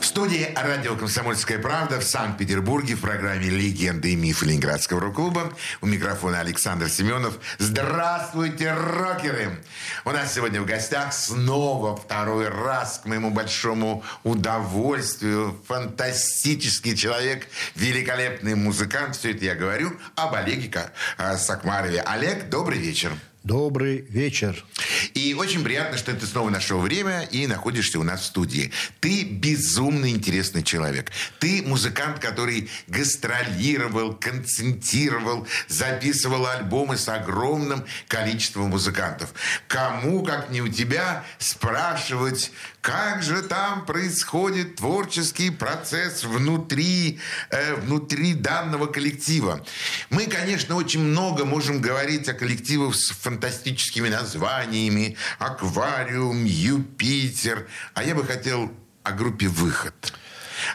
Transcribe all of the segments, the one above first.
В студии радио «Комсомольская правда» в Санкт-Петербурге в программе «Легенды и мифы Ленинградского рок-клуба». У микрофона Александр Семенов. Здравствуйте, рокеры! У нас сегодня в гостях снова второй раз, к моему большому удовольствию, фантастический человек, великолепный музыкант. Все это я говорю об Олеге Сакмарове. Олег, добрый вечер. Добрый вечер. И очень приятно, что ты снова нашел время и находишься у нас в студии. Ты безумно интересный человек. Ты музыкант, который гастролировал, концертировал, записывал альбомы с огромным количеством музыкантов. Кому, как не у тебя, спрашивать, как же там происходит творческий процесс внутри данного коллектива. Мы, конечно, очень много можем говорить о коллективах с фантастическими названиями: «Аквариум», «Юпитер». А я бы хотел о группе «Выход».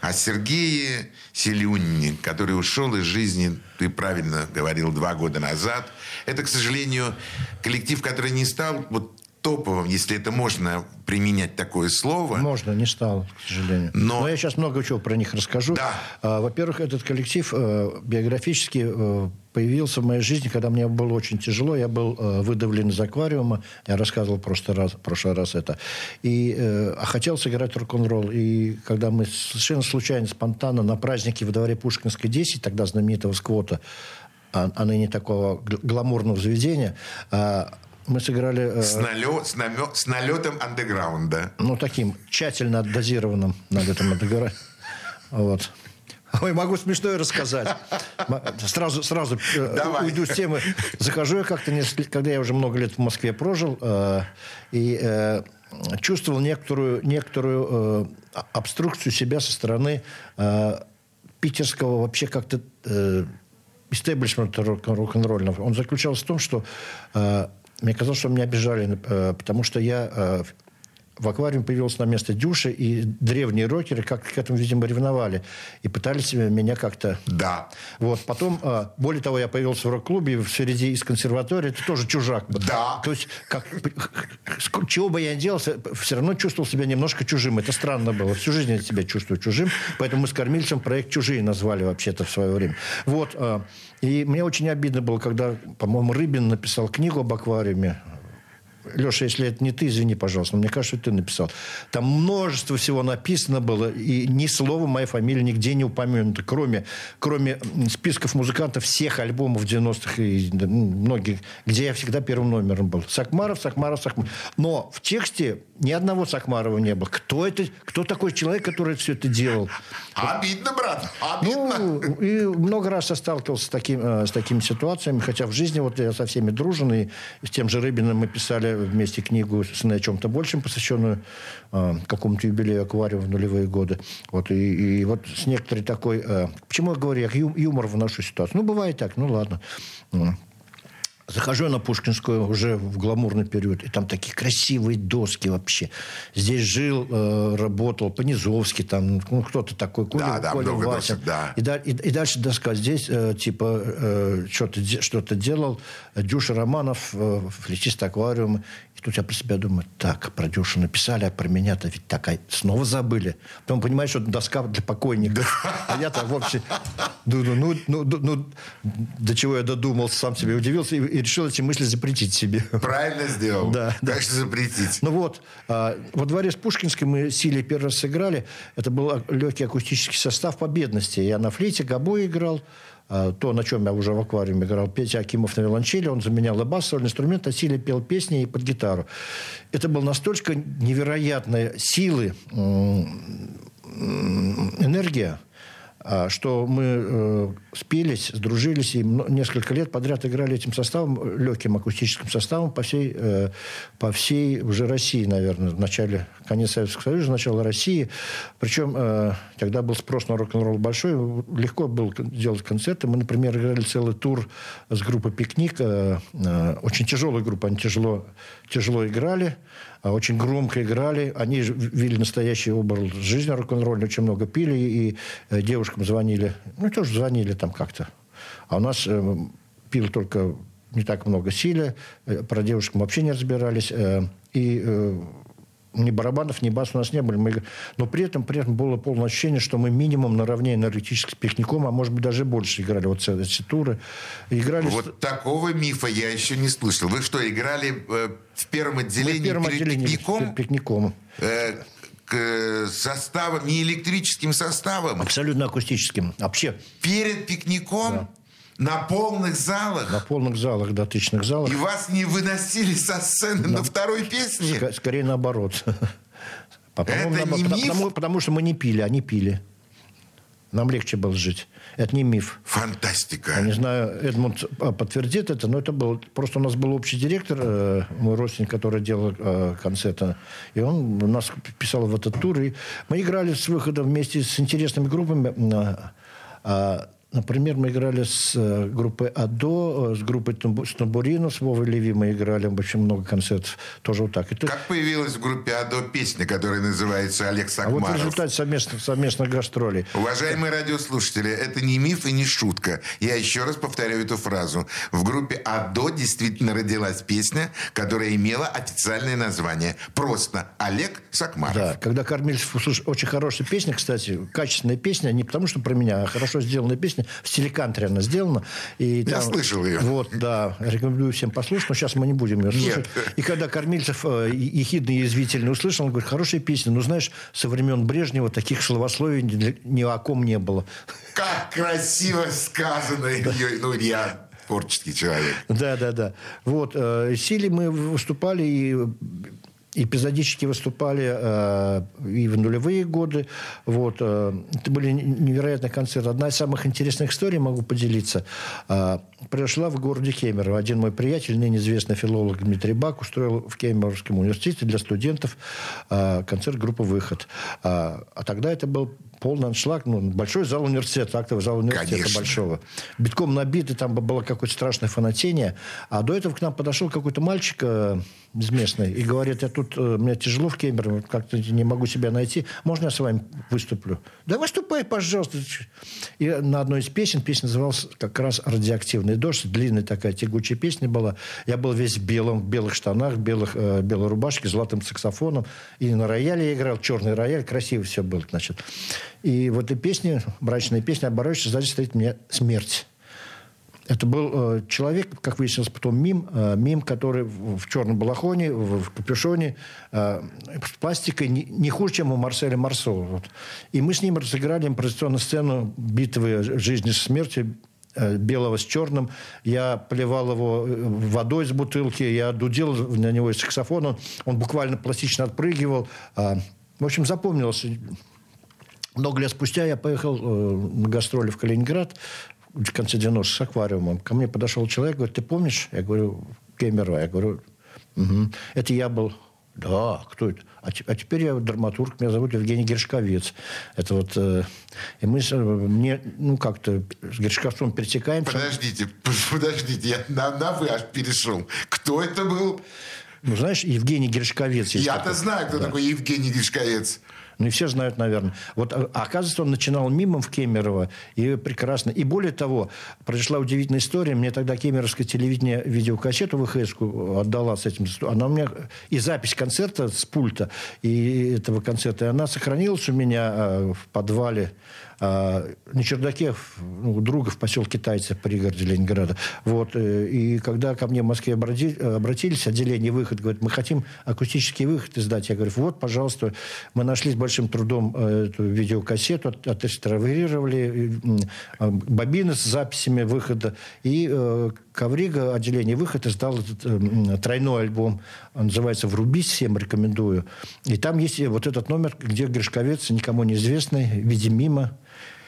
О Сергее Селюни, который ушел из жизни, ты правильно говорил, 2 года назад. Это, к сожалению, коллектив, который не стал топовым, если это можно применять такое слово. Можно, не стал, к сожалению. Но я сейчас много чего про них расскажу. Да. Во-первых, этот коллектив биографически появился в моей жизни, когда мне было очень тяжело. Я был выдавлен из аквариума. Я рассказывал в прошлый раз это. И хотел сыграть рок-н-ролл. И когда мы совершенно случайно, спонтанно на празднике во дворе Пушкинской 10, тогда знаменитого сквота, а ныне такого гламурного заведения, мы сыграли... С налетом андеграунда. Таким тщательно отдозированным налетом андеграунда. Вот. Ой, могу смешное рассказать. Сразу уйду с темы. Захожу я как-то, когда я уже много лет в Москве прожил, и чувствовал некоторую обструкцию себя со стороны питерского вообще как-то истеблишмента рок-н-ролльного. Он заключался в том, что... Мне казалось, что меня обижали, потому что я в аквариуме появился на место Дюши, и древние рокеры как-то к этому, видимо, ревновали. И пытались меня как-то... Да. Вот. Потом, более того, я появился в рок-клубе, в среде из консерватории, ты тоже чужак. Да. То есть, чего бы я ни делал, все равно чувствовал себя немножко чужим. Это странно было. Всю жизнь я себя чувствую чужим. Поэтому мы с Кормильцем проект «Чужие» назвали вообще-то в свое время. Вот. И мне очень обидно было, когда, по-моему, Рыбин написал книгу об аквариуме. Леша, если это не ты, извини, пожалуйста, но мне кажется, ты написал. Там множество всего написано было, и ни слова моей фамилии нигде не упомянуто, кроме списков музыкантов всех альбомов 90-х и многих, где я всегда первым номером был. Сакмаров. Но в тексте ни одного Сакмарова не было. Кто такой человек, который все это делал? Обидно, брат, обидно. И много раз я сталкивался с такими ситуациями, хотя в жизни я со всеми дружен, и с тем же Рыбиным мы писали вместе книгу «Сны о чем-то большем», посвященную какому-то юбилею аквариума в нулевые годы. Вот, и вот с некоторой такой... Почему я говорю, я юмор вношу в ситуацию? Бывает так, ладно. Захожу я на Пушкинскую уже в гламурный период, и там такие красивые доски вообще. Здесь жил, работал Понизовский, там кто-то такой, Коля Васин. Да. И дальше доска. Здесь что-то делал Дюша Романов, флейтист аквариума. И тут я про себя думаю, так, про Дюшу написали, а про меня-то ведь так снова забыли. Потом понимаешь, что доска для покойника. А я-то вовсе думаю, до чего я додумался, сам себе удивился, и решил эти мысли запретить себе. Правильно сделал. Да. Конечно, запретить. Во дворе с Пушкинской мы с Силей первый раз сыграли. Это был легкий акустический состав по бедности. Я на флейте гобой играл. То, на чем я уже в аквариуме играл. Петя Акимов на виолончели, он заменял и басовый инструмент, а Силя пел песни и под гитару. Это было настолько невероятной силы энергия, что мы спелись, сдружились и несколько лет подряд играли этим составом, легким акустическим составом по всей уже России, наверное, в начале, конец Советского Союза, начало России. Причем тогда был спрос на рок-н-ролл большой, легко было делать концерты. Мы, например, играли целый тур с группой «Пикник». Очень тяжелая группа, они тяжело играли. Очень громко играли. Они вели настоящий образ жизни рок-н-ролльный. Очень много пили. И девушкам звонили. Ну, тоже звонили там как-то. А у нас пил только не так много силы. Про девушек мы вообще не разбирались. И ни барабанов, ни бас у нас не были. Но при этом было полное ощущение, что мы минимум наравне энергетически с «Пикником», а может быть, даже больше играли. Вот эти туры. Играли... Вот такого мифа я еще не слышал. Вы что, играли в первом отделении перед «Пикником»? К составам, не электрическим составом? Абсолютно акустическим. Вообще. Перед «Пикником»? Да. На полных залах? На полных залах, да, тысячных залах. И вас не выносили со сцены на второй песне? Скорее наоборот. Потому что мы не пили, они пили. Нам легче было жить. Это не миф. Фантастика. Я не знаю, Эдмунд подтвердит это, но это было... Просто у нас был общий директор, мой родственник, который делал концерты. И он нас писал в этот тур. И мы играли с «Выходом» вместе с интересными группами. Например, мы играли с группой «Адо», с группой «Тамбурина», с Вовой Леви мы играли. Очень много концертов. Тоже вот так. Как появилась в группе «Адо» песня, которая называется «Олег Сакмаров»? А вот результат совместных гастролей. Уважаемые радиослушатели, это не миф и не шутка. Я еще раз повторяю эту фразу. В группе «Адо» действительно родилась песня, которая имела официальное название. Просто «Олег Сакмаров». Да, когда Кормильцев услышал... Очень хорошая песня, кстати. Качественная песня. Не потому что про меня, а хорошо сделанная песня. В стиле кантри она сделана. И там, я слышал ее. Вот, да. Рекомендую всем послушать, но сейчас мы не будем ее слушать. Нет. И когда Кормильцев ехидный и язвительный услышал, он говорит: хорошая песня, но знаешь, со времен Брежнева таких словословий ни о ком не было. Как красиво сказано. Ну, я... творческий человек. Да. Вот. Сели мы выступали и эпизодически выступали и в нулевые годы. Вот, это были невероятные концерты. Одна из самых интересных историй, могу поделиться, произошла в городе Кемерово. Один мой приятель, ныне известный филолог Дмитрий Бак, устроил в Кемеровском университете для студентов концерт группы «Выход». А тогда это был полный аншлаг. Ну, большой зал университета, актовый зал университета. Конечно. Большого. Битком набитый, там было какое-то страшное фанатение. А до этого к нам подошел какой-то мальчик из местной и говорит: я тут мне тяжело в Кемерово, как-то не могу себя найти. Можно я с вами выступлю? Да выступай, пожалуйста. И на одной из песен, песня называлась как раз «Радиоактивный дождь». Длинная такая тягучая песня была. Я был весь в белом, в белых штанах, в белой рубашке, с золотым саксофоном. И на рояле я играл, черный рояль, красиво все было, значит. И в этой песне, мрачная песня, оборачивается, сзади стоит мне смерть. Это был человек, как выяснилось потом, мим, который в черном балахоне, в капюшоне, с пластикой, не хуже, чем у Марселя Марсо. Вот. И мы с ним разыграли импровизационную сцену битвы жизни с смертью, белого с черным. Я поливал его водой из бутылки, я дудел на него из саксофона, он буквально пластично отпрыгивал. В общем, запомнилось. Много лет спустя я поехал на гастроли в Калининград, в конце 90-х, с «Аквариумом». Ко мне подошел человек, говорит: ты помнишь? Я говорю: Кемерово. Я говорю: угу. Это я был. Да, кто это? А теперь я драматург, меня зовут Евгений Гришковец. Это вот... и мы как-то с Гришковцом перетекаем. Подождите, я на «вы» аж перешел. Кто это был? Ну, знаешь, Евгений Гришковец. Я-то знаю, кто такой Евгений Гришковец. Ну, и все знают, наверное. Вот, оказывается, он начинал мимом в Кемерово, и прекрасно. И более того, произошла удивительная история. Мне тогда кемеровское телевидение видеокассету ВХС-ку отдала с этим. Она у меня... И запись концерта с пульта, и этого концерта, и она сохранилась у меня в подвале. На чердаке у друга в поселке Тайцы, в пригороде Ленинграда. Вот. И когда ко мне в Москве обратились, отделение «Выход», говорит: мы хотим акустический «Выход» издать. Я говорю: вот, пожалуйста, мы нашли с большим трудом эту видеокассету, отреставрировали, бобины с записями «Выхода». И Коврига, отделение «Выход», издал этот тройной альбом. Он называется «Врубись», всем рекомендую. И там есть вот этот номер, где Гришковец, никому неизвестный, видимо, мимо.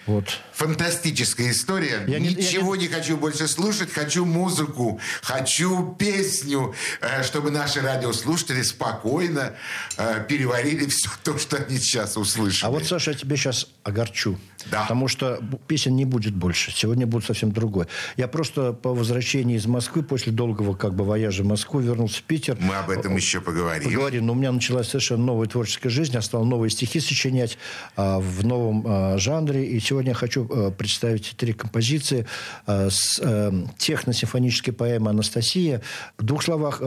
Вот. Фантастическая история. Ничего не хочу больше слушать. Хочу музыку, хочу песню, чтобы наши радиослушатели спокойно переварили все то, что они сейчас услышали. А вот, Саша, я тебе сейчас огорчу. Да. Потому что песен не будет больше. Сегодня будет совсем другое. Я просто по возвращении из Москвы, после долгого вояжа в Москву, вернулся в Питер. Мы об этом еще поговорим. Но у меня началась совершенно новая творческая жизнь. Я стал новые стихи сочинять в новом жанре. И сегодня я хочу представить три композиции с техно-симфонической поэмы «Анастасия». В двух словах,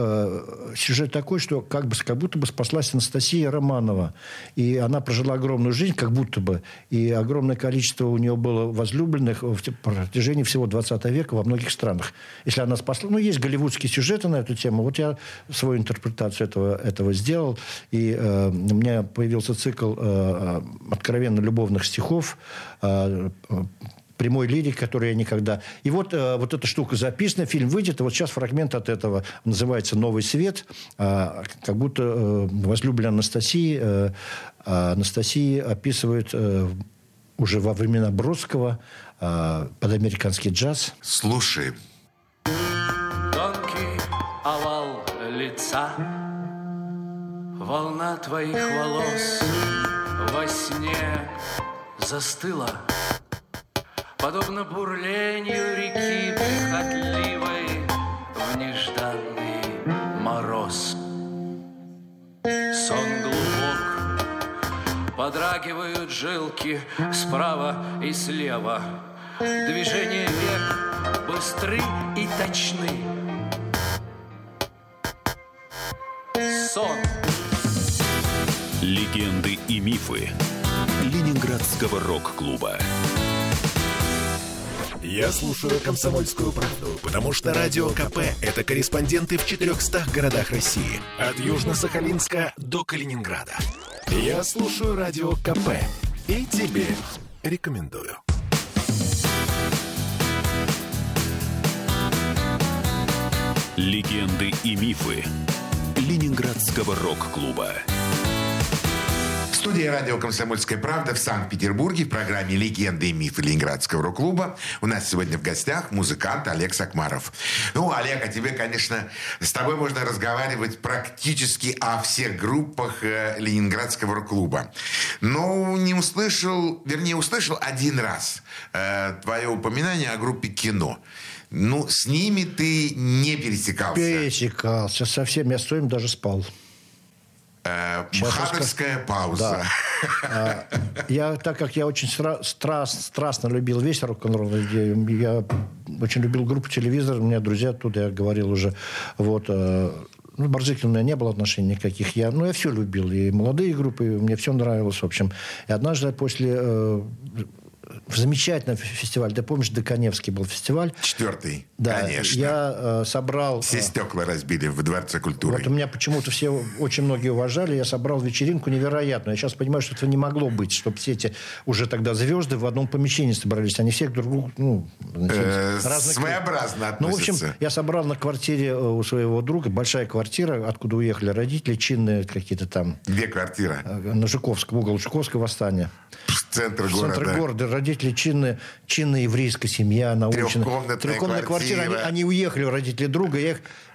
сюжет такой, что как будто бы спаслась Анастасия Романова. И она прожила огромную жизнь, как будто бы. И огромное количество у нее было возлюбленных в протяжении всего 20 века во многих странах. Если она спасла... есть голливудские сюжеты на эту тему. Вот я свою интерпретацию этого сделал. И у меня появился цикл откровенно любовных стихов, прямой лирик, который я никогда... И вот эта штука записана, фильм выйдет, и вот сейчас фрагмент от этого называется «Новый свет», как будто возлюбленная Анастасии описывает уже во времена Бродского под американский джаз. Слушай. Тонкий овал лица, волна твоих волос во сне застыла, подобно бурлению реки прихотливой в нежданный мороз. Сон глубок, подрагивают жилки справа и слева, движения век быстры и точны. Сон. Легенды и мифы Ленинградского рок-клуба. Я слушаю «Комсомольскую правду», потому что Радио КП – это корреспонденты в 400 городах России. От Южно-Сахалинска до Калининграда. Я слушаю Радио КП и тебе рекомендую. Легенды и мифы Ленинградского рок-клуба. В студии радио «Комсомольская правда» в Санкт-Петербурге в программе «Легенды и мифы Ленинградского рок-клуба» у нас сегодня в гостях музыкант Олег Сакмаров. Олег, а тебе, конечно, с тобой можно разговаривать практически о всех группах Ленинградского рок-клуба. Но не услышал, услышал один раз твое упоминание о группе «Кино». С ними ты не пересекался. Пересекался совсем. Я с Цоем даже спал. Мухаровская пауза. Да. Так как я очень страстно любил весь рок-н-ролл, я очень любил группу «Телевизор», у меня друзья оттуда, я говорил уже, Барзыкин у меня не было отношений никаких. Я все любил, и молодые группы, мне все нравилось, в общем. И однажды после... замечательный фестиваль. Ты помнишь, Доконевский был фестиваль. 4-й, да, конечно. Я собрал... Все стекла разбили в Дворце культуры. Вот у меня почему-то все очень многие уважали. Я собрал вечеринку невероятную. Я сейчас понимаю, что этого не могло быть, чтобы все эти уже тогда звезды в одном помещении собрались. Они все друг к другу... своеобразно относятся. В общем, я собрал на квартире у своего друга. Большая квартира, откуда уехали родители. Чинные какие-то там... Где квартира? На Жуковском, угол Жуковского восстания. Центр города. Центр города. Родители чинная еврейская семья, научная. Трехкомнатная квартира. Они уехали, родители друга.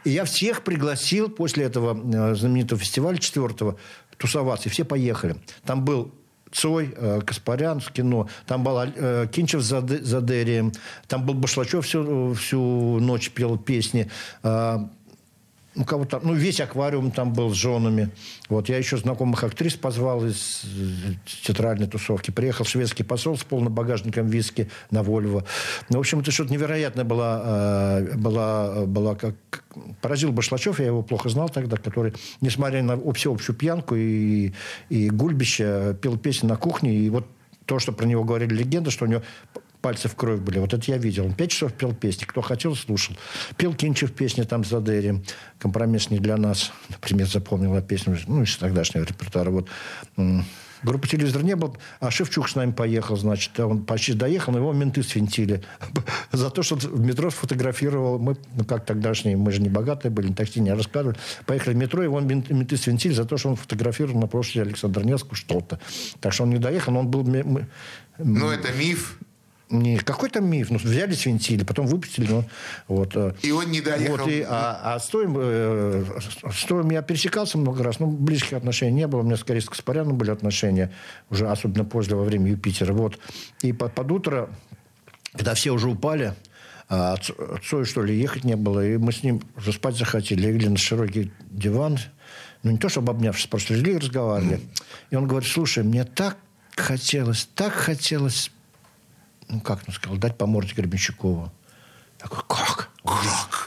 Я всех пригласил после этого знаменитого фестиваля 4-го тусоваться. И все поехали. Там был Цой, Каспарян в «Кино». Там был Кинчев с Задерием. Там был Башлачев, всю ночь пел песни. Весь аквариум там был с женами. Я еще знакомых актрис позвал из театральной тусовки. Приехал шведский посол с полным багажником виски на «Вольво». Это что-то невероятное было. Поразил Башлачев, я его плохо знал тогда, который, несмотря на всеобщую пьянку и гульбище, пел песни на кухне. И то, что про него говорили легенды, что у него... пальцы в кровь были. Это я видел. Он 5 часов пел песни. Кто хотел, слушал. Пел Кинчев песни там с Задерием. «Компромисс не для нас». Например, запомнил я песню из тогдашнего репертуара. Группы телевизора не было. А Шевчук с нами поехал, значит. Он почти доехал, но его менты свинтили. За то, что в метро сфотографировал. Мы, ну как тогдашние, мы же не богатые были, на такси не раскладывали. Поехали в метро, и его менты свинтили за то, что он фотографировал на площади Александра Невского что-то. Так что он не доехал, но он был... Ну, это миф. Не какой-то миф. Ну, взяли, свинтили, потом выпустили. Ну, вот. И он не доехал. Вот, с Тоем я пересекался много раз. Ну, близких отношений не было. У меня скорее с Каспаряном были отношения. Уже особенно позже, во время Юпитера. Вот. И под утро, когда все уже упали... Цой, что ли, ехать не было. И мы с ним уже спать захотели. Легли на широкий диван. Ну, не то, чтобы обнявшись, просто легли и разговаривали. И он говорит, слушай, мне так хотелось... Ну, как он сказал, дать по морде Гребенщикову. Такой, как?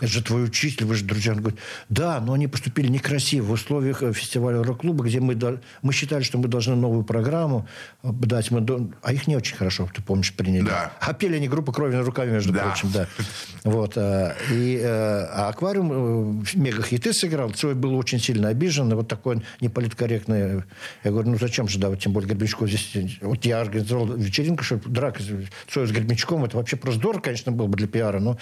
Это же твой учитель, вы же друзья. Он говорит, да, но они поступили некрасиво. В условиях фестиваля рок-клуба, где мы считали, что мы должны новую программу дать. А их не очень хорошо, ты помнишь, приняли. Да. А пели они группу «Крови на рукаве», между прочим. Да. Вот. А «Аквариум» мега-хиты сыграл. Цой был очень сильно обижен. И вот такой неполиткорректный. Я говорю, ну зачем же давать, тем более Гребенщиков здесь. Вот я организовал вечеринку, что драка Цой с Гребенщиковым. Это вообще просто здорово, конечно, было бы для пиара, но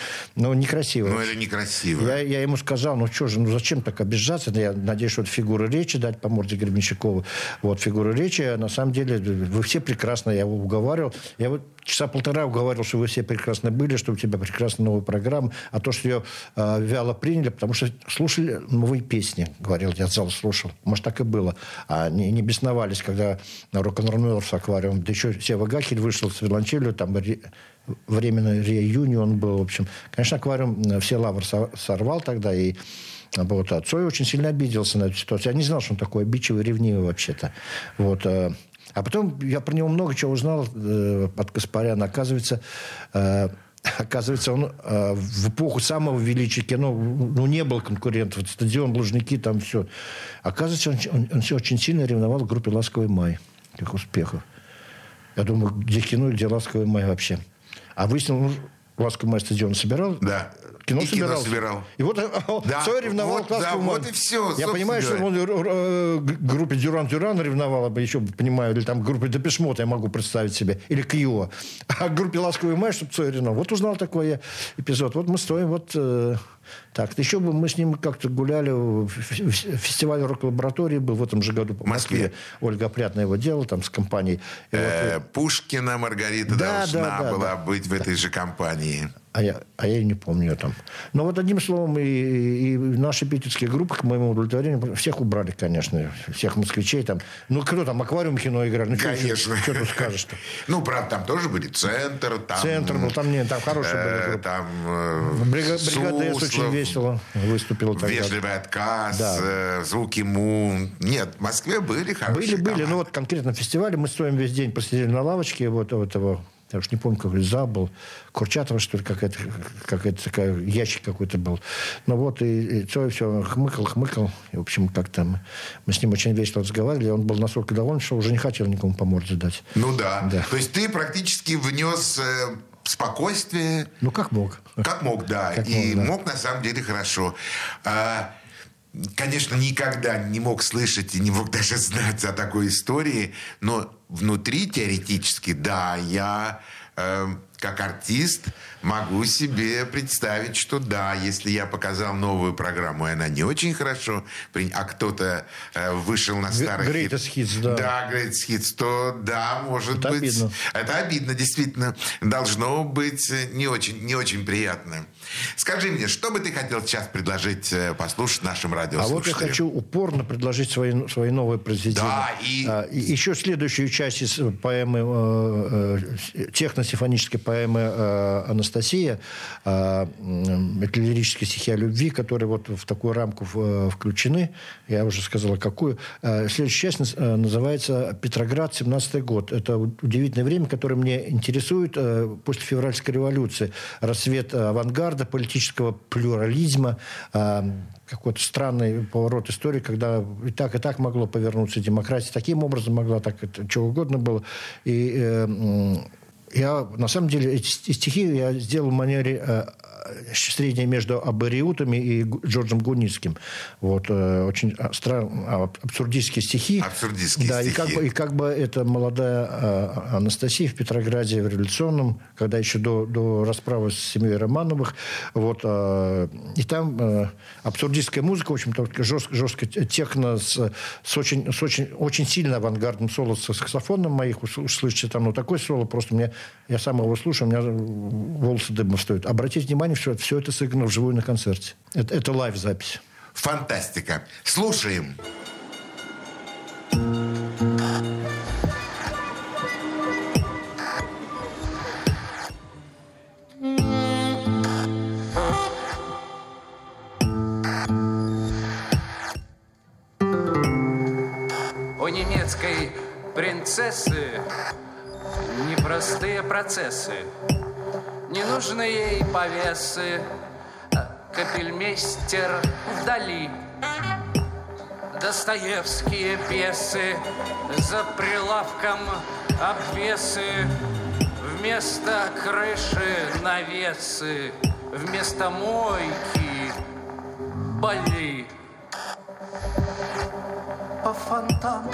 некрасиво. Ну, это некрасиво. Я ему сказал, зачем так обижаться? Я надеюсь, что это фигура речи, дать по морде Гребенщикову. Вот, фигура речи. На самом деле, вы все прекрасно, я его уговаривал. Я вот часа полтора уговаривал, что вы все прекрасно были, что у тебя прекрасная новая программа. А то, что ее вяло приняли, потому что слушали новые песни, говорил, я зал слушал. Может, так и было. А не бесновались, когда рок-н-ролл с «Аквариумом». Да еще Сева Гахель вышел с «Виолончелью», там... временный реюнион был, в общем. Конечно, «Аквариум» все лавры сорвал тогда, и вот, а Цой очень сильно обиделся на эту ситуацию. Я не знал, что он такой обидчивый, ревнивый вообще-то. Вот. А потом я про него много чего узнал от Каспаряна. Оказывается, он в эпоху самого величия кино, ну, не был конкурентов. Стадион, Лужники, там все. Оказывается, он все очень сильно ревновал к группе «Ласковый май», к их успеху. Я думаю, где кино и где «Ласковый май» вообще. А выяснил, «Ласковый май» стадион собирал. Да. Кино собирал. И вот Цой ревновал к «Ласковому маю». Вот и все. Я понимаю, что он группе «Дюран-Дюран» ревновал, еще понимаю, или там группе «Депеш Мод» я могу представить себе, или «Кио». А группе «Ласковый май», чтобы Цой ревновал. Вот узнал такой эпизод. Вот мы стоим, вот... Так, еще бы мы с ним как-то гуляли. Фестиваль рок-лаборатории был в этом же году в Москве. Ольга Опрятна его делала там с компанией. Пушкина Маргарита должна была быть в этой же компании. А я не помню ее там. Но вот одним словом, и наши питерские группы, к моему удовлетворению, всех убрали, конечно. Всех москвичей там. Ну, кто там, «Аквариум» кино играли? Ну, конечно. Что ты скажешь-то? Ну, правда, там тоже были «Центр». «Центр» был, там хорошие были. Там «Бригадес» очень весело выступила тогда. «Вежливый отказ», «Звуки Мун». Нет, в Москве были хорошие команды. Были. Ну, вот конкретно в фестивале мы стоим весь день, посидели на лавочке вот этого... Я уж не помню, как Лиза был. Курчатова, что ли, какая-то такая, ящик какой-то был. Ну вот, и Цой все хмыкал. И, в общем, как-то мы с ним очень весело разговаривали. Он был настолько доволен, что уже не хотел никому по морде дать. Ну да. То есть ты практически внес... спокойствие. Ну, как мог. Как мог, да. Мог, на самом деле, хорошо. Конечно, никогда не мог слышать и не мог даже знать о такой истории, но внутри теоретически, да, я как артист могу себе представить, что да, если я показал новую программу, и она не очень хорошо, а кто-то вышел на старый хит. Greatest Hits, да. Да, Greatest Hits, то да, может быть... Обидно. Это обидно, действительно. Должно быть не очень приятно. Скажи мне, что бы ты хотел сейчас предложить послушать нашим радиослушателям? А вот я хочу упорно предложить свои новые произведения. Да, и еще следующую часть из поэмы, техно-симфонической поэмы «Анастасия», это лирические стихи о любви, которые вот в такую рамку включены. Я уже сказала, какую. Следующая часть называется «Петроград, 17-й год». Это удивительное время, которое мне интересует после февральской революции. Рассвет авангарда, политического плюрализма, какой-то странный поворот истории, когда и так могло повернуться демократия. Таким образом могла, так чего угодно было. И Я, на самом деле, эти стихи я сделал в манере средней между Абериутами и Джорджем Гуницким. Вот, очень абсурдистские стихи. Абсурдистские да, стихи. И как бы эта молодая Анастасия в Петрограде в революционном, когда еще до расправы с семьей Романовых. Вот, и там абсурдистская музыка, в общем-то, жесткая техно с очень сильно авангардным соло с саксофоном моих. Услышите там, ну, такое соло, просто мне, я сам его слушаю, у меня волосы дыбом встают. Обратите внимание, все это сыграно вживую на концерте. Это лайв-запись. Фантастика. Слушаем. У немецкой принцессы непростые процессы. Не нужны ей повесы, капельмейстер вдали. Достоевские пьесы, за прилавком обвесы. Вместо крыши навесы, вместо мойки боли. По фонтану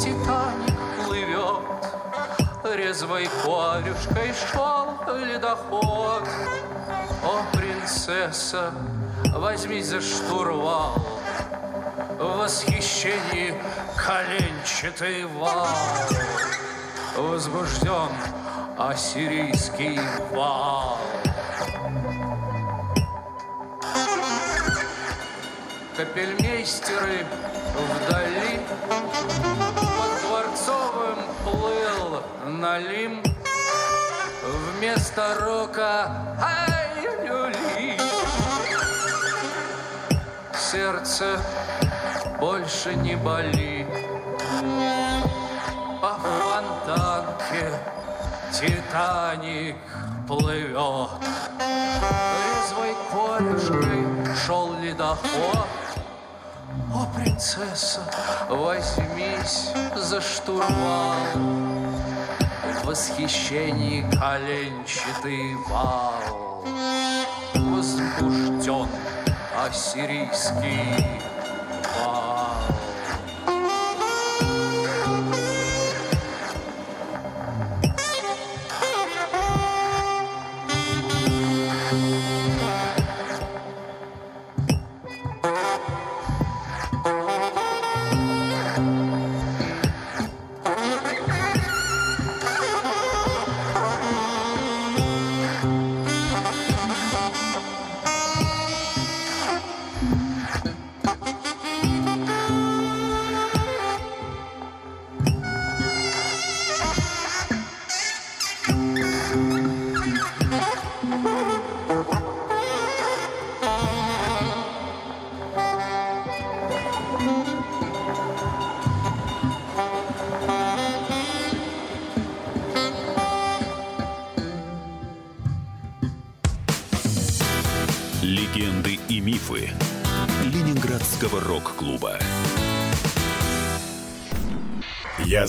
Титаник плывет, резвой корюшкой шел ледоход. О, принцесса, возьмись за штурвал, в восхищении коленчатый вал. Возбужден ассирийский вал. Капельмейстеры вдали, под Дворцовым плыл налим. Вместо рока ай-люли. Сердце больше не болит. По фонтанке Титаник плывет. Резвой корюшкой шел ледоход. О, принцесса, возьмись за штурвал, в восхищении коленчатый вал. Возбужден ассирийский вал. Рок-клуба. Я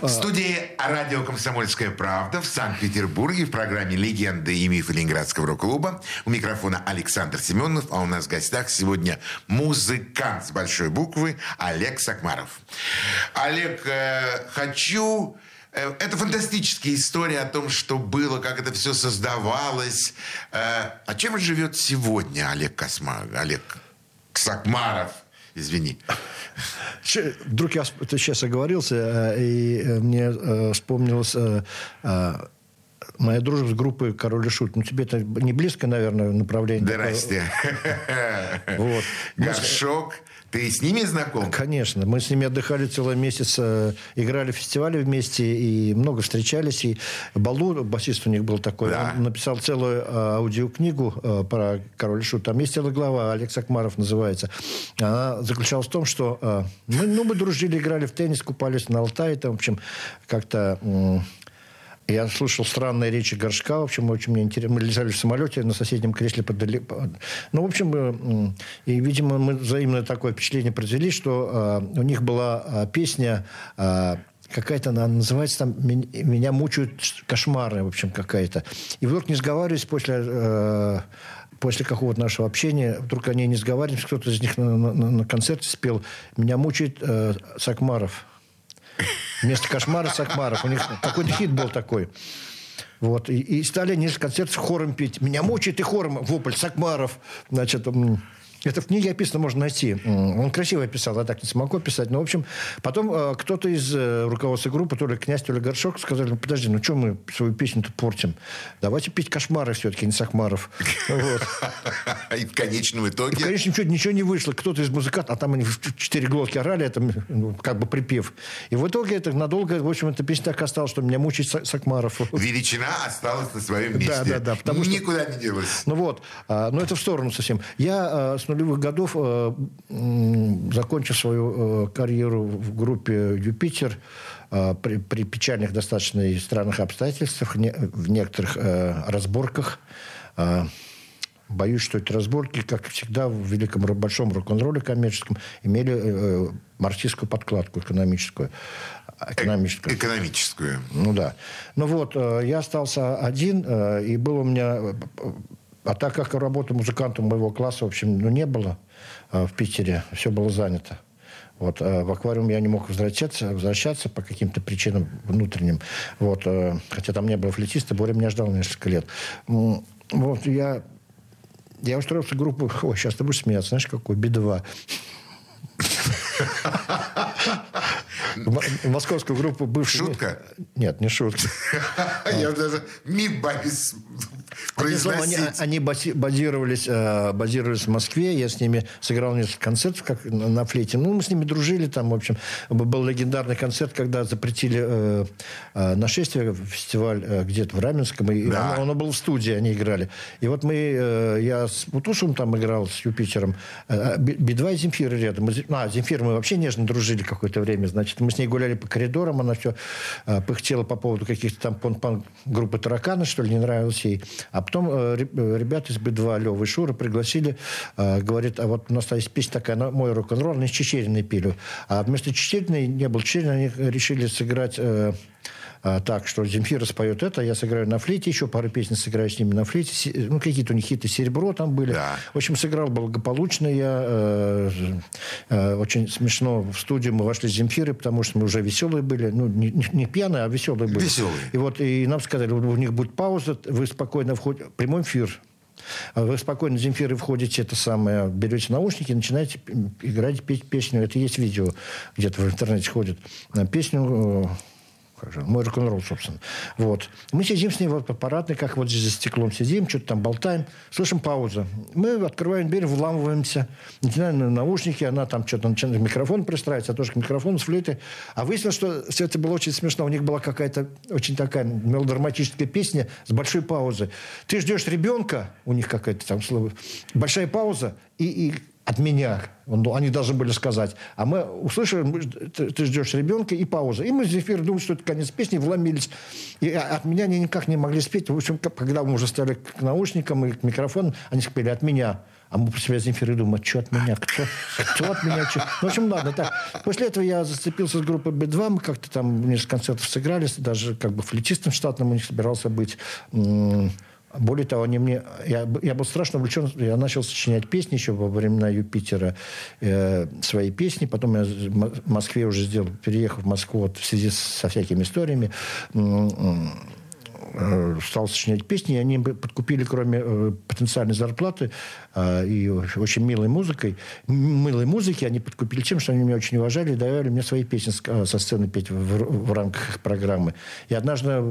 В студии радио «Комсомольская правда» в Санкт-Петербурге в программе «Легенды и мифы Ленинградского рок-клуба». У микрофона Александр Семенов, а у нас в гостях сегодня музыкант с большой буквы Олег Сакмаров. Олег, хочу... Это фантастическая история о том, что было, как это все создавалось. А чем живет сегодня Олег Сакмаров? Извини. Вдруг я сейчас оговорился, и мне вспомнилось... Моя дружба с группой «Король и Шут». Ну, тебе это не близко, наверное, направление. Здрасте. Вот. Горшок, Ты с ними знаком? Конечно. Мы с ними отдыхали целый месяц, играли в фестивале вместе и много встречались. И Балу, басист у них был такой, да. Он написал целую аудиокнигу про Король и Шут. Там есть целая глава, Олег Сакмаров называется. Она заключалась в том, что мы дружили, играли в теннис, купались на Алтае. Там, в общем, как-то... Я слышал странные речи Горшка. В общем, очень мне интересно. Мы лежали в самолете на соседнем кресле. Ну, в общем, и, видимо, мы взаимно такое впечатление произвели, что у них была песня... какая-то она называется там «Меня мучают кошмары», в общем, какая-то. И вдруг не сговариваясь после какого-то нашего общения, вдруг они не сговаривались, кто-то из них на концерте спел «Меня мучает Сакмаров». Вместо «Кошмара» Сакмаров. У них какой-то хит был такой. Вот. И стали они с концерта хором петь. «Меня мучает» и хором вопль Сакмаров. Значит, это в книге описано, можно найти. Он красиво писал, я так не смогу писать. Но, в общем, потом кто-то из руководства группы, то ли Князь, то ли Горшок, сказали, ну, подожди, ну, что мы свою песню-то портим? Давайте петь «Кошмары» все-таки, не Сакмаров. И в конечном итоге? В конечном счете ничего не вышло. Кто-то из музыкантов, а там они в 4 глотки орали, это как бы припев. И в итоге это надолго, в общем, эта песня так осталась, что меня мучает Сакмаров. Величина осталась на своем месте. Да, да. Никуда не делась. Ну, вот. Но это в сторону совсем. Я с нулевых годов, закончив свою карьеру в группе «Юпитер», при печальных достаточно и странных обстоятельствах, в некоторых разборках, боюсь, что эти разборки, как всегда, в великом большом рок-н-ролле коммерческом, имели марксистскую подкладку экономическую. Ну да. Ну вот, я остался один, и был у меня... А так как работы музыкантом моего класса, в общем, не было в Питере, все было занято. Вот, в «Аквариум» я не мог возвращаться по каким-то причинам внутренним. Вот, хотя там не было флейтиста, Боря меня ждал несколько лет. Вот, я устроился в группу... Ой, сейчас ты будешь смеяться, знаешь, какой? Би-2. Московскую группу бывшую... Шутка? Нет, не шутка. Я даже не боюсь произносить. Они базировались в Москве. Я с ними сыграл несколько концертов как на флейте. Ну, мы с ними дружили там, в общем. Был легендарный концерт, когда запретили нашествие, фестиваль где-то в Раменском. Оно было в студии, они играли. И вот я с Бутусовым там играл, с «Юпитером». Би-2 и Земфира рядом. Земфира мы вообще нежно дружили какое-то время, значит. Мы с ней гуляли по коридорам, она все пыхтела по поводу каких-то там пон-пан группы «Тараканы», что ли, не нравилось ей. А потом ребята из Би-2, Лёва и Шура, пригласили, говорит, а вот у нас есть песня такая, мой рок-н-ролл, они с Чечериной пили. А вместо Чечериной не было Чечерина, они решили сыграть... так, что Земфира споет это, я сыграю на флейте, еще пару песен сыграю с ними на флейте. Ну, какие-то у них хиты «Серебро» там были. Да. В общем, сыграл благополучно я. Очень смешно. В студию мы вошли с Земфирой, потому что мы уже веселые были. Ну, не пьяные, а веселые были. Веселые. И нам сказали, у них будет пауза, вы спокойно входите. Прямой эфир. Вы спокойно с Земфирой входите, берете наушники, начинаете играть, петь песню. Это есть видео, где-то в интернете ходит. Песню... Мой рок-н-ролл, собственно. Вот. Мы сидим с ней по парадной, как вот здесь за стеклом сидим, что-то там болтаем. Слышим паузу. Мы открываем дверь, вламываемся. Начинаем на наушники, она там что-то начинает микрофон пристраивается, а тоже к микрофону с флейты. А выяснилось, что все это было очень смешно. У них была какая-то очень такая мелодраматическая песня с большой паузой. Ты ждешь ребенка, у них какая-то там слово, большая пауза, и от меня. Они должны были сказать. А мы услышали, ты ждешь ребенка, и пауза. И мы с Земфирой думали, что это конец песни, вломились. И от меня они никак не могли спеть. В общем, когда мы уже стали к наушникам и к микрофонам, они спели от меня. А мы про себя с Земфирой думаем, что от меня? Кто от меня? Чё? Ну, в общем, ладно. Так. После этого я зацепился с группой Би-2. Мы как-то там несколько концертов сыграли. Даже как бы флейтистом штатным у них собирался быть... Более того, я был страшно увлечен. Я начал сочинять песни еще во времена «Юпитера», свои песни. Потом я в Москве уже переехал в Москву в связи со всякими историями. стал сочинять песни, и они подкупили, кроме потенциальной зарплаты и очень милой музыки, они подкупили тем, что они меня очень уважали и давали мне свои песни со сцены петь в рамках программы. И однажды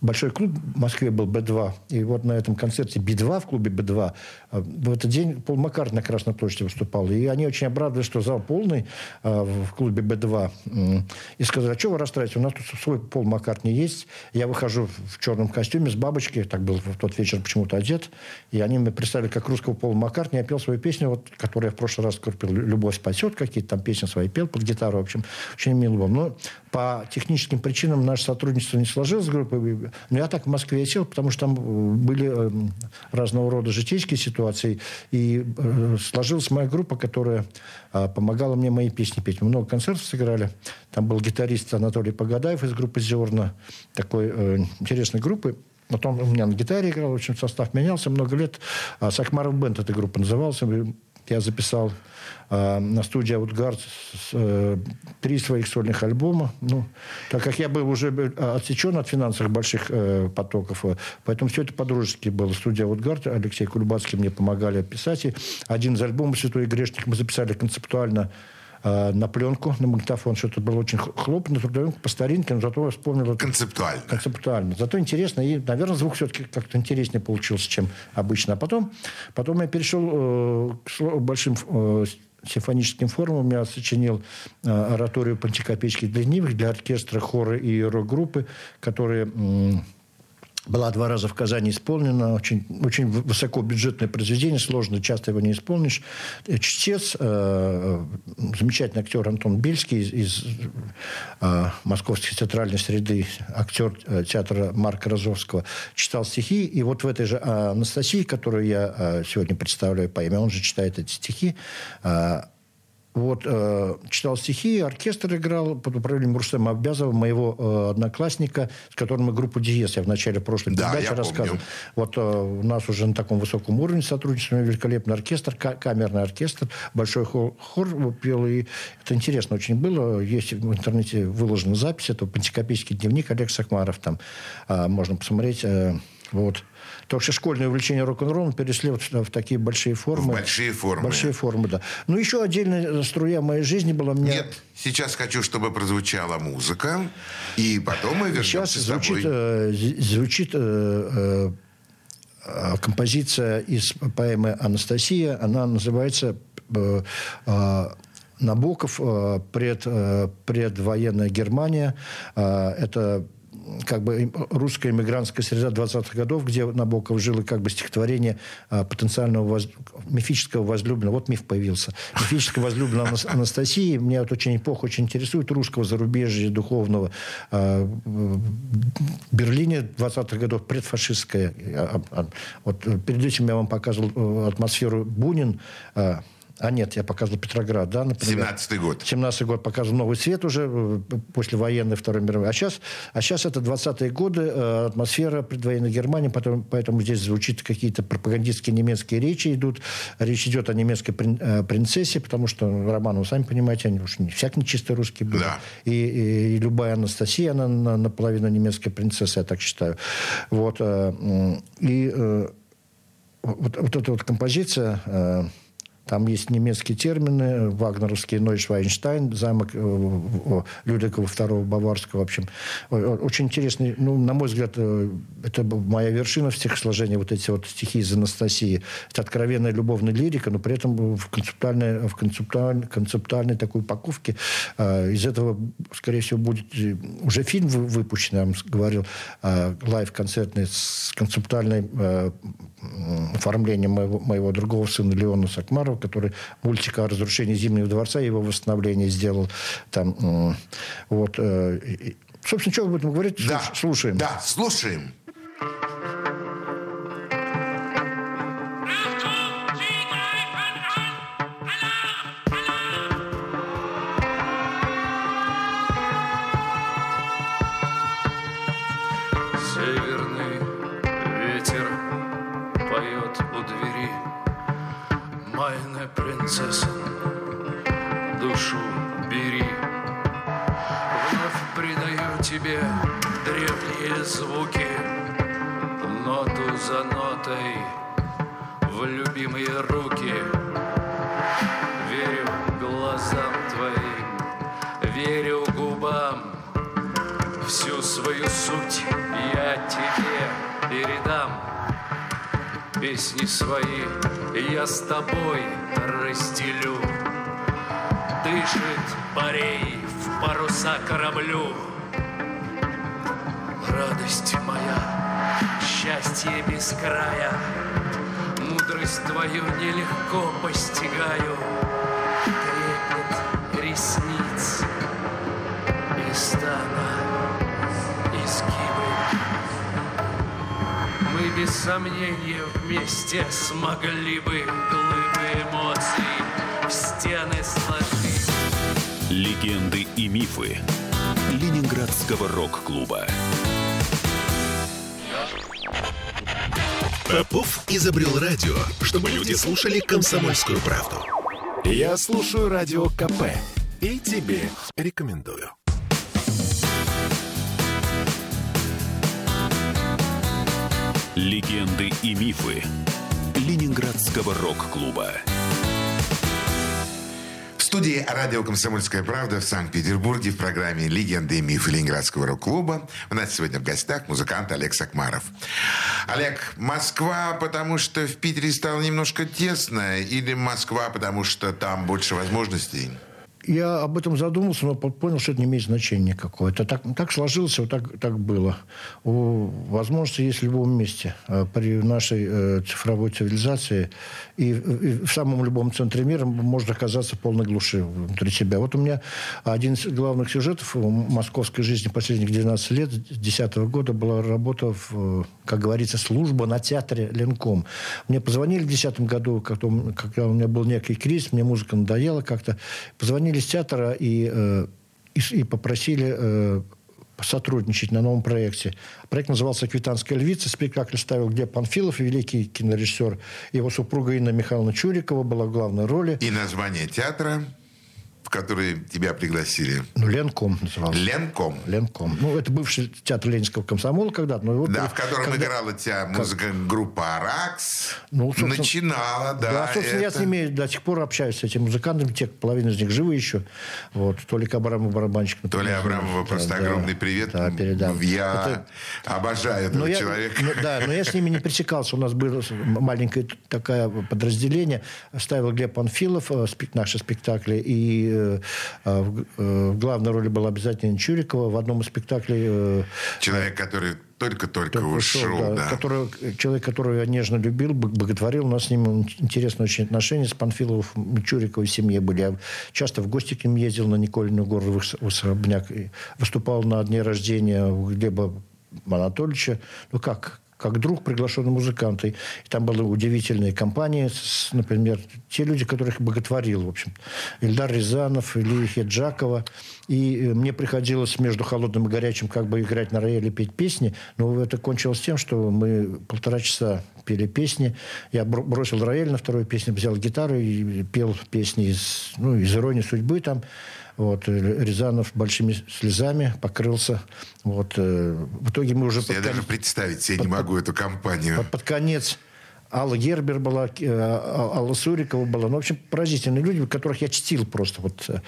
большой клуб в Москве был Би-2, и вот на этом концерте Би-2 в клубе Би-2 в этот день Пол Маккартни на Красной площади выступал, и они очень обрадовались, что зал полный в клубе Би-2, и сказали: а что вы расстраиваетесь, у нас тут свой Пол Маккартни есть. Я выхожу в черном костюме с бабочкой, так был в тот вечер почему-то одет, и они мне представили как русского Пола Маккартни. Я пел свою песню, вот, которую я в прошлый раз пел, «Любовь спасет», какие-то там песни свои пел под гитару, в общем, очень мило было. Но по техническим причинам наше сотрудничество не сложилось с группой. Но я так в Москве сел, потому что там были разного рода житейские ситуации. И сложилась моя группа, которая помогала мне мои песни петь. Мы много концертов сыграли. Там был гитарист Анатолий Погодаев из группы «Зерна», такой интересной группы. Потом у меня на гитаре играл, в общем, состав менялся много лет. «Сакмаров Бенд» эта группа называлась. Я записал на студии «Аутгард» три своих сольных альбома. Ну, так как я был уже отсечен от финансовых больших потоков, поэтому все это по-дружески было. Студия «Аутгард», Алексей Кульбацкий мне помогали писать. И один из альбомов «Святой и грешник» мы записали концептуально на пленку, на магнитофон. Что-то было очень хлопотно, трудовенько, по старинке, но зато я вспомнил... Концептуально. Концептуально. Зато интересно. И, наверное, звук все-таки как-то интереснее получился, чем обычно. А потом я перешел к большим симфоническим формам. Я сочинил ораторию пантикопейских дневников для оркестра, хора и рок-группы, которые... Была два раза в Казани исполнена. Очень, очень высокобюджетное произведение, сложно, часто его не исполнишь. Чтец, замечательный актер Антон Бельский из московской театральной среды, актер театра Марка Розовского, читал стихи. И вот в этой же Анастасии, которую я сегодня представляю по имени, он же читает эти стихи, читал стихи, оркестр играл под управлением Рустема Аббязова, моего одноклассника, с которым мы группу «Диез», я в начале прошлой передачи рассказывал. Вот у нас уже на таком высоком уровне сотрудничества, великолепный оркестр, камерный оркестр, большой хор пел, и это интересно очень было. Есть в интернете выложена запись, это пантикопейский дневник, Олег Сакмаров, там можно посмотреть. Так что школьное увлечение рок-н-роллом переросли в такие большие формы. В большие формы. Большие формы, да. Ну, еще отдельная струя моей жизни была... Нет, сейчас хочу, чтобы прозвучала музыка, и потом мы вернемся с тобой. Сейчас звучит композиция из поэмы «Анастасия». Она называется... Набоков, предвоенная Германия. Это... как бы русская эмигрантская среда 20-х годов, где Набоков жил, и как бы стихотворение потенциального мифического возлюбленного. Вот миф появился. Мифического возлюбленного Анастасии. Меня вот очень эпоха очень интересует. Русского зарубежья, духовного. Берлине 20-х годов предфашистская. Вот перед этим я вам показывал атмосферу Бунин. Я показывал Петроград, да, например. 17-й год. 17-й год показывал «Новый свет» уже, послевоенный, Второй мировой. А сейчас это 20-е годы, атмосфера предвоенной Германии, поэтому здесь звучат какие-то пропагандистские немецкие речи идут. Речь идет о немецкой принцессе, потому что романы, вы сами понимаете, они уж не всяк нечистые русские были. Да. И любая Анастасия, она наполовину немецкая принцесса, я так считаю. Эта композиция... Там есть немецкие термины, вагнеровский «Нойш Вайнштайн», замок Людвига II Баварского. В общем, очень интересный, на мой взгляд, это моя вершина в стихосложении, вот эти вот стихи из «Анастасии». Это откровенная любовная лирика, но при этом в концептуальной такой упаковке. Из этого, скорее всего, будет уже фильм выпущен, я вам говорил, лайв-концертный с концептуальной оформлением моего другого сына Леона Сакмарова, который мультик о разрушении Зимнего дворца и его восстановлении сделал. Собственно, что вы будете говорить? Да. Слушаем. Да, слушаем. Принцесса, душу бери. Вновь придаю тебе древние звуки. ноту за нотой в любимые руки. Верю глазам твоим, верю губам, всю свою суть я тебе передам. Песни свои я с тобой разделю. Дышит парей в паруса кораблю. Радость моя, счастье без края, мудрость твою нелегко постигаю. Трепет ресниц и стана, изгибы. Мы без сомнения вместе смогли бы глыбы эмоций в стены сложить. Легенды и мифы Ленинградского рок-клуба. Попов изобрел радио, чтобы люди слушали «Комсомольскую правду». Я слушаю радио КП и тебе рекомендую. Легенды и мифы Ленинградского рок-клуба. В студии радио «Комсомольская правда» в Санкт-Петербурге в программе «Легенды и мифы Ленинградского рок-клуба». У нас сегодня в гостях музыкант Олег Сакмаров. Олег, Москва, потому что в Питере стало немножко тесно, или Москва, потому что там больше возможностей? Я об этом задумался, но понял, что это не имеет значения никакого. Это так сложилось, вот так было. Возможности есть в любом месте. При нашей цифровой цивилизации и в самом любом центре мира можно оказаться в полной глуши внутри себя. Вот у меня один из главных сюжетов московской жизни последних 12 лет, с 2010 года, была работа, как говорится, служба на театре «Ленком». Мне позвонили в 2010 году, когда у меня был некий кризис, мне музыка надоела как-то. Позвонили из театра и попросили сотрудничать на новом проекте. Проект назывался «Квитанская львица». Спектакль ставил Глеб Панфилов, великий кинорежиссер. Его супруга Инна Михайловна Чурикова была в главной роли. И название театра, в который тебя пригласили? «Ленком» назывался. «Ленком». «Ленком». Ну, это бывший театр Ленинского комсомола когда-то. Но его в котором играла тебя группа «Аракс». Ну, начинала, да. Да, собственно, я с ними до сих пор общаюсь, с этими музыкантами. Половина из них живы еще. Вот. Толик Абрамов, барабанщик. Например, Толя Абрамова, просто огромный привет. Да, передам. Я обожаю этого человека. Но я с ними не пересекался. У нас было маленькое такое подразделение. Ставил Глеб Панфилов наши спектакли, и в главной роли была обязательно Чурикова. В одном из спектаклей... Человек, который только ушел. Да. Человек, которого я нежно любил, боготворил. У нас с ним интересные очень отношения. С Панфиловым и Чуриковой семьей были. Я часто в гости к ним ездил на Николину гору в особняк. Выступал на дне рождения Глеба Анатольевича. Ну как друг, приглашенный музыкант. И там были удивительные компании, например, те люди, которых боготворил, в общем. Эльдар Рязанов, Илья Хеджакова. И мне приходилось между холодным и горячим как бы играть на рояле, петь песни. Но это кончилось тем, что мы полтора часа пели песни. Я бросил рояль на второй песне, взял гитару и пел песни из «Иронии судьбы». Там. Вот. Рязанов большими слезами покрылся. Вот. В итоге мы уже... Я даже представить себе не могу эту компанию. Под конец... Алла Гербер была, Алла Сурикова была. Ну, в общем, поразительные люди, которых я чтил просто.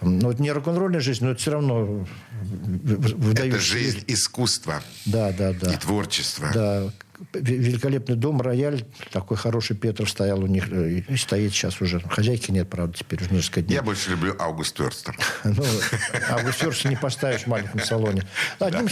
Ну, это не рок-н-ролльная жизнь, но это все равно выдающая. Это жизнь искусства. Да. И творчества. Да. Великолепный дом, рояль. Такой хороший Петров стоял у них. И стоит сейчас уже. Хозяйки нет, правда, теперь уже несколько дней. Я больше люблю Аугуст Фёрстера. Ну, Аугуст Фёрстера не поставишь в маленьком салоне. Одним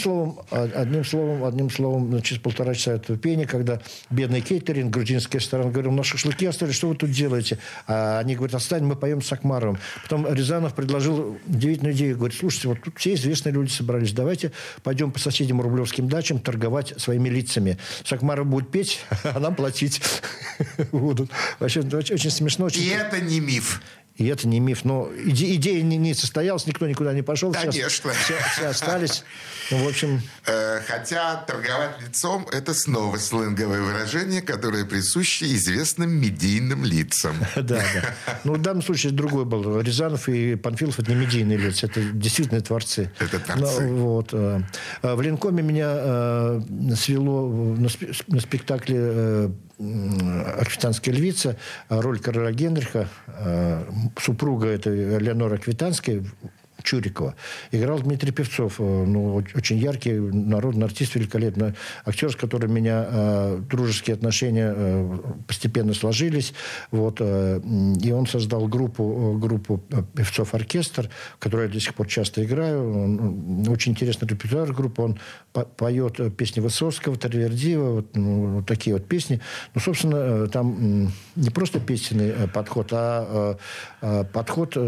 словом, значит, полтора часа этого пения, когда бедный кейтеринг, грузинский ресторан, говорил, у нас шашлыки остались, что вы тут делаете? А они говорят, отстань, мы поем с Сакмаровым. Потом Рязанов предложил удивительную идею. Говорит, слушайте, вот тут все известные люди собрались. Давайте пойдем по соседям рублевским дачам торговать своими лицами. Сакмаров будет петь, а нам платить будут. Вообще, очень смешно. И это не миф. И это не миф. Но идея не состоялась, никто никуда не пошел. Конечно. Все остались. Ну, в общем... Хотя торговать лицом – это снова сленговое выражение, которое присуще известным медийным лицам. Да, да. Ну, в данном случае другой был. Рязанов и Панфилов – это не медийные лица. Это действительно творцы. Это творцы. Вот. В Ленкоме меня свело на спектакле «Аквитанская львица», роль короля Генриха, супруга этой Элеоноры Аквитанской, Чурикова, играл Дмитрий Певцов. Ну, очень яркий народный артист, великолепный актер, с которым у меня дружеские отношения постепенно сложились. Вот, и он создал группу «Певцов-оркестр», в которой я до сих пор часто играю. Он, очень интересный репертуар группы. Он поет песни Высоцкого, Таривердиева, вот такие вот песни. Ну, собственно, там не просто песенный подход, а подход...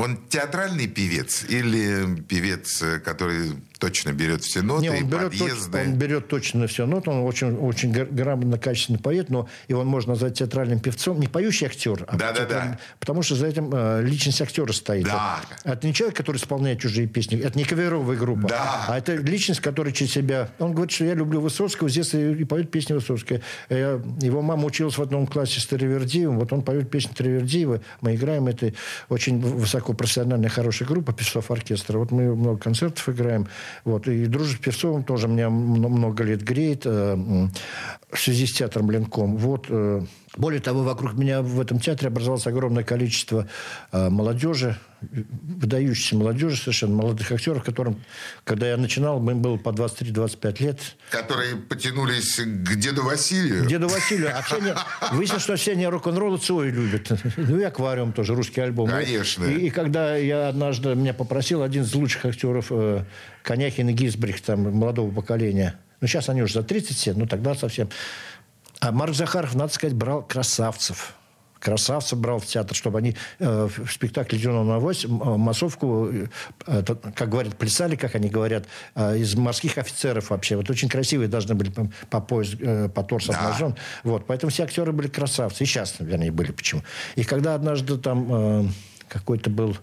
Он театральный певец или певец, который точно берет все ноты и подъезды? Точно, он берет точно все ноты, он очень грамотно, качественно поет, но его можно назвать театральным певцом, не поющий актер, а потому что за этим личность актера стоит. Да. Это не человек, который исполняет чужие песни, это не каверовая группа, да. А это личность, которая через себя... Он говорит, что я люблю Высоцкого, здесь и поет песни Высоцкого. Его мама училась в одном классе с Таривердиевым, вот он поет песни Таривердиева, мы играем, это очень высоко профессиональная хорошая группа «Певцов-оркестра». Вот мы много концертов играем. Вот. И дружба с Певцовым тоже меня много лет греет в связи с театром Ленком. Вот. Более того, вокруг меня в этом театре образовалось огромное количество молодежи, выдающейся молодежи, совершенно молодых актеров, которым, когда я начинал, им было по 23-25 лет. Которые потянулись к деду Василию. К деду Василию. Выяснилось, что все они рок-н-ролл и Цой любят. Ну и «Аквариум» тоже, русский альбом. Конечно. И когда я однажды, меня попросил один из лучших актеров, Коняхин и Гизбрих, там, молодого поколения. Ну, сейчас они уже за 37, но тогда совсем... А Марк Захаров, надо сказать, брал красавцев. Красавцев брал в театр, чтобы они в спектакле «Дюна на авось» массовку, как говорят, плясали, как они говорят, из морских офицеров вообще. Вот очень красивые должны были по пояс, по торсу обнажен. Вот, поэтому все актеры были красавцы. И сейчас, вернее, были. Почему? И когда однажды там какой-то был...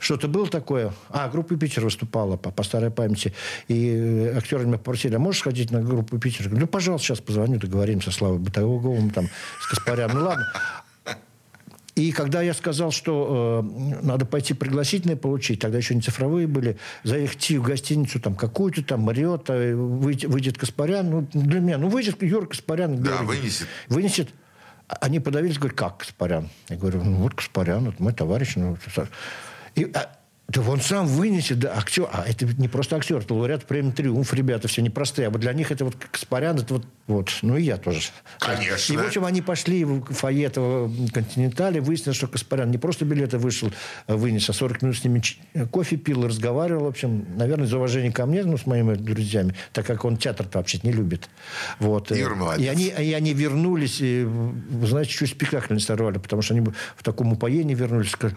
Что-то было такое? Группа «Юпитер» выступала по старой памяти. И актеры меня попросили, а можешь сходить на группу «Юпитер»? Ну, пожалуйста, сейчас позвоню, договоримся со Славой Бытовым, там, с Каспаряном. Ну, ладно. И когда я сказал, что надо пойти пригласительные получить, тогда еще не цифровые были, заехать в гостиницу там какую-то, там Мариот, выйдет Каспарян. Ну, для меня, выйдет Юра Каспарян. Да, вынесет. Вынесет. Они подавились, говорят, как Каспарян? Я говорю, вот Каспарян, вот мой товарищ, да он сам вынесет, да, актер. А это не просто актер, это лауреат премии «Триумф», ребята все непростые. А вот для них это вот Каспарян, это вот. Ну и я тоже. Конечно. И в общем, они пошли в фойе этого «Континентали», выяснилось, что Каспарян не просто билеты вынес, а 40 минут с ними кофе пил, разговаривал. В общем, наверное, из уважения ко мне, с моими друзьями, так как он театр-то вообще не любит. Вот. Юр, молодец. И они вернулись, и, знаете, чуть спектакль не сорвали, потому что они в таком упоении вернулись, сказали,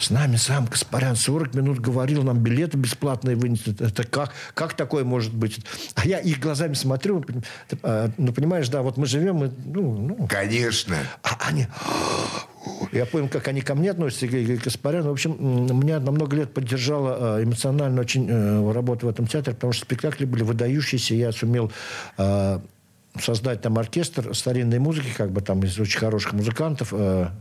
с нами сам Каспарян, 40 минут говорил, нам билеты бесплатные вынесли. Это как такое может быть? А я их глазами смотрю, ну, понимаешь, да, вот мы живем, мы... Конечно. А они... Я понял, как они ко мне относятся, и Каспарян. В общем, меня на много лет поддержала эмоционально очень работа в этом театре, потому что спектакли были выдающиеся, я сумел... создать там оркестр старинной музыки, как бы там из очень хороших музыкантов,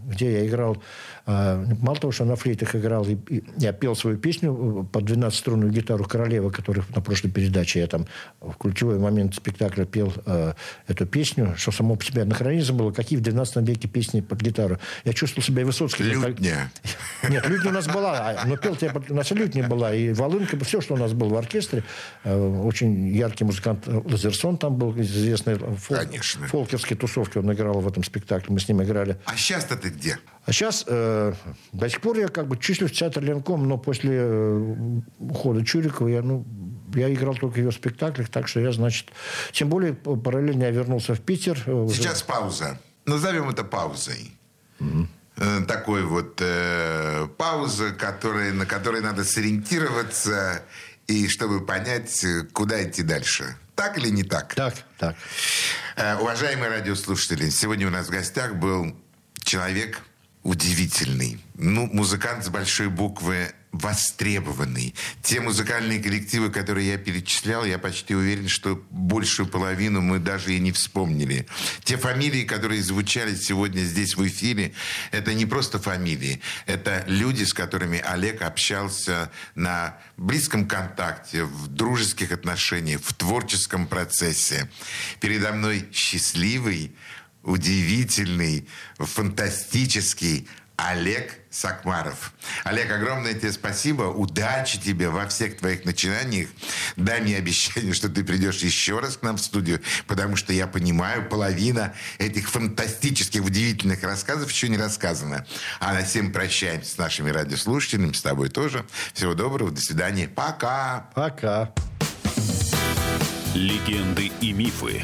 где я играл, мало того, что на флейтах играл, и я пел свою песню под 12-струнную гитару «Королева», которую на прошлой передаче я там в ключевой момент спектакля пел эту песню, что само по себе анахронизм было, какие в 12 веке песни под гитару. Я чувствовал себя и Высоцким. Лютня. Нет, лютня у нас была, но пел-то я, у нас и лютня была, и волынка, все, что у нас было в оркестре. Очень яркий музыкант Лазерсон там был, известный. Конечно. Фолкерские тусовки он играл в этом спектакле. Мы с ним играли. А сейчас-то ты где? А сейчас до сих пор я как бы числюсь в театре Ленком, но после ухода Чурикова я играл только в ее спектаклях, так что я, значит... Тем более, параллельно я вернулся в Питер. Сейчас пауза. Назовем это паузой. Mm-hmm. Такой вот пауза, на которой надо сориентироваться, и чтобы понять, куда идти дальше. Так или не так? Так. Уважаемые радиослушатели, сегодня у нас в гостях был человек, удивительный. Ну, музыкант с большой буквы востребованный. Те музыкальные коллективы, которые я перечислял, я почти уверен, что большую половину мы даже и не вспомнили. Те фамилии, которые звучали сегодня здесь в эфире, это не просто фамилии. Это люди, с которыми Олег общался на близком контакте, в дружеских отношениях, в творческом процессе. Передо мной счастливый, удивительный, фантастический Олег Сакмаров. Олег, огромное тебе спасибо. Удачи тебе во всех твоих начинаниях. Дай мне обещание, что ты придешь еще раз к нам в студию, потому что я понимаю, половина этих фантастических, удивительных рассказов еще не рассказана. А на всем прощаемся с нашими радиослушателями, с тобой тоже. Всего доброго, до свидания. Пока. Пока. Легенды и мифы